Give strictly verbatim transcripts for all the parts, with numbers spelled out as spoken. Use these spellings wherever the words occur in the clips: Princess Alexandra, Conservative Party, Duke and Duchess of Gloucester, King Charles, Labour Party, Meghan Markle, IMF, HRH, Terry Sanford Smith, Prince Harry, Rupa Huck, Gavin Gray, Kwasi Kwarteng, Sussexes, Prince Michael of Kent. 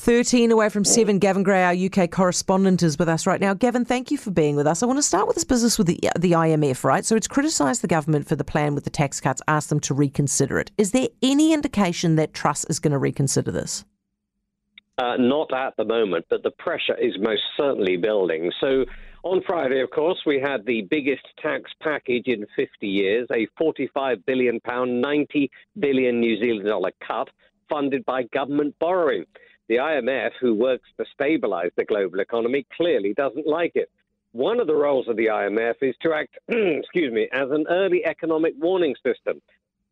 thirteen away from seven. Gavin Gray, our U K correspondent, is with us right now. Gavin, thank you for being with us. I want to start with this business with the, the I M F, right? So it's criticised the government for the plan with the tax cuts, asked them to reconsider it. Is there any indication that Truss is going to reconsider this? Uh, not at the moment, but the pressure is most certainly building. So on Friday, of course, we had the biggest tax package in fifty years, a forty-five billion pounds, ninety billion New Zealand dollar cut funded by government borrowing. The I M F, who works to stabilise the global economy, clearly doesn't like it. One of the roles of the I M F is to act, excuse me, as an early economic warning system.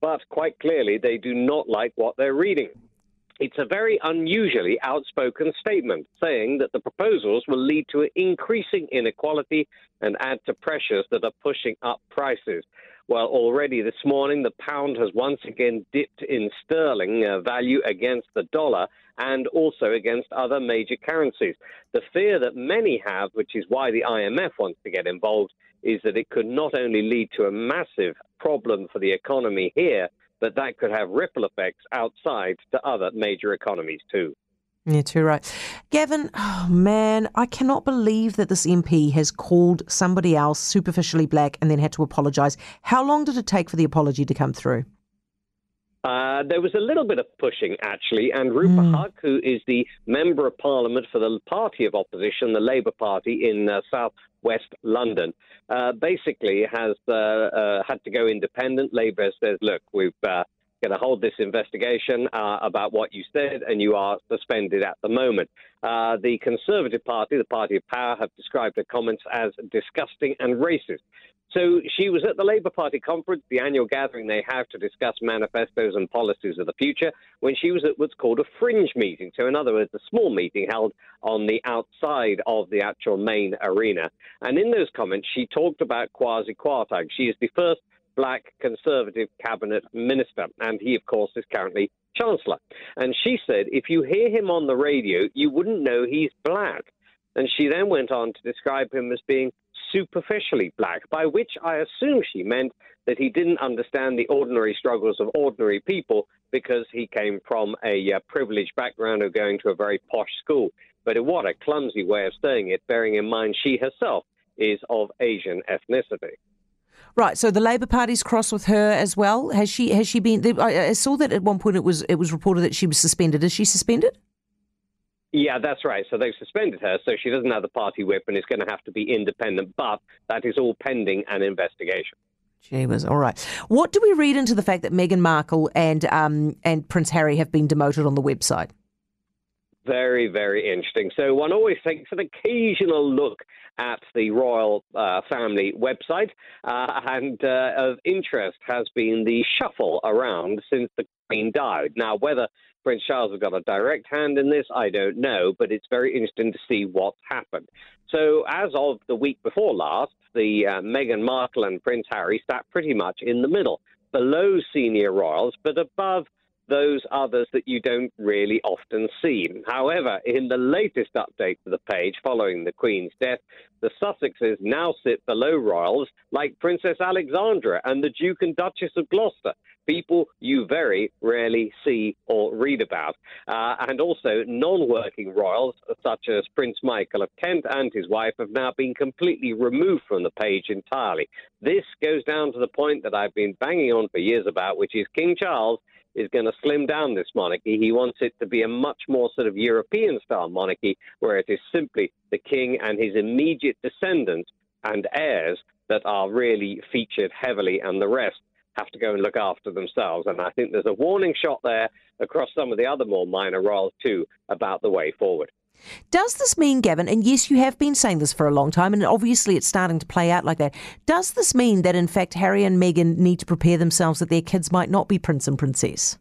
But quite clearly, they do not like what they're reading. It's a very unusually outspoken statement, saying that the proposals will lead to increasing inequality and add to pressures that are pushing up prices. Well, already this morning, the pound has once again dipped in sterling uh, value against the dollar and also against other major currencies. The fear that many have, which is why the I M F wants to get involved, is that it could not only lead to a massive problem for the economy here, but that could have ripple effects outside to other major economies too. Yeah, too right. Gavin, oh man, I cannot believe that this M P has called somebody else superficially black and then had to apologise. How long did it take for the apology to come through? Uh, there was a little bit of pushing, actually, and Rupa mm. Huck, who is the Member of Parliament for the party of opposition, the Labour Party in uh, South West London, uh, basically has uh, uh, had to go independent. Labour says, look, we've uh, going to hold this investigation uh, about what you said, and you are suspended at the moment. Uh, the Conservative Party, the party of power, have described her comments as disgusting and racist. So she was at the Labour Party conference, the annual gathering they have to discuss manifestos and policies of the future, when she was at what's called a fringe meeting. So in other words, a small meeting held on the outside of the actual main arena. And in those comments, she talked about Kwasi Kwarteng. She is the first black Conservative cabinet minister, and he, of course, is currently Chancellor. And she said, if you hear him on the radio, you wouldn't know he's black. And she then went on to describe him as being superficially black, by which I assume she meant that he didn't understand the ordinary struggles of ordinary people because he came from a uh, privileged background of going to a very posh school. But what a clumsy way of saying it, bearing in mind she herself is of Asian ethnicity. Right, so the Labour Party's cross with her as well. Has she? Has she been? I saw that at one point it was it was reported that she was suspended. Is she suspended? Yeah, that's right. So they've suspended her, so she doesn't have the party whip and is going to have to be independent. But that is all pending an investigation. She was all right. What do we read into the fact that Meghan Markle and um, and Prince Harry have been demoted on the website? Very, very interesting. So one always takes an occasional look at the royal uh, family website, uh, and uh, of interest has been the shuffle around since the Queen died. Now, whether Prince Charles has got a direct hand in this, I don't know, but it's very interesting to see what's happened. So as of the week before last, the uh, Meghan Markle and Prince Harry sat pretty much in the middle, below senior royals, but above those others that you don't really often see. However, in the latest update to the page following the Queen's death, the Sussexes now sit below royals like Princess Alexandra and the Duke and Duchess of Gloucester, people you very rarely see or read about. Uh, and also non-working royals such as Prince Michael of Kent and his wife have now been completely removed from the page entirely. This goes down to the point that I've been banging on for years about, which is King Charles is going to slim down this monarchy. He wants it to be a much more sort of European-style monarchy, where it is simply the king and his immediate descendants and heirs that are really featured heavily, and the rest have to go and look after themselves. And I think there's a warning shot there across some of the other more minor royals too about the way forward. Does this mean, Gavin, and yes, you have been saying this for a long time, and obviously it's starting to play out like that, does this mean that, in fact, Harry and Meghan need to prepare themselves that their kids might not be prince and princess?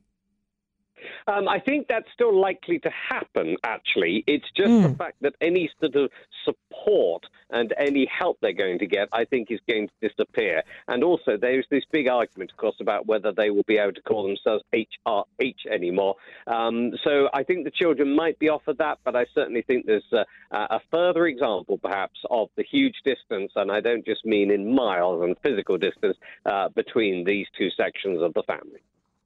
Um, I think that's still likely to happen, actually. It's just mm. the fact that any sort of support and any help they're going to get, I think, is going to disappear. And also, there's this big argument, of course, about whether they will be able to call themselves H R H anymore. Um, so I think the children might be offered that, but I certainly think there's a, a further example, perhaps, of the huge distance, and I don't just mean in miles and physical distance, uh, between these two sections of the family.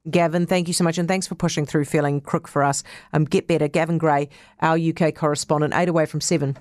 Gavin, thank you so much. And thanks for pushing through feeling crook for us. Um, get better. Gavin Gray, our U K correspondent, eight away from seven.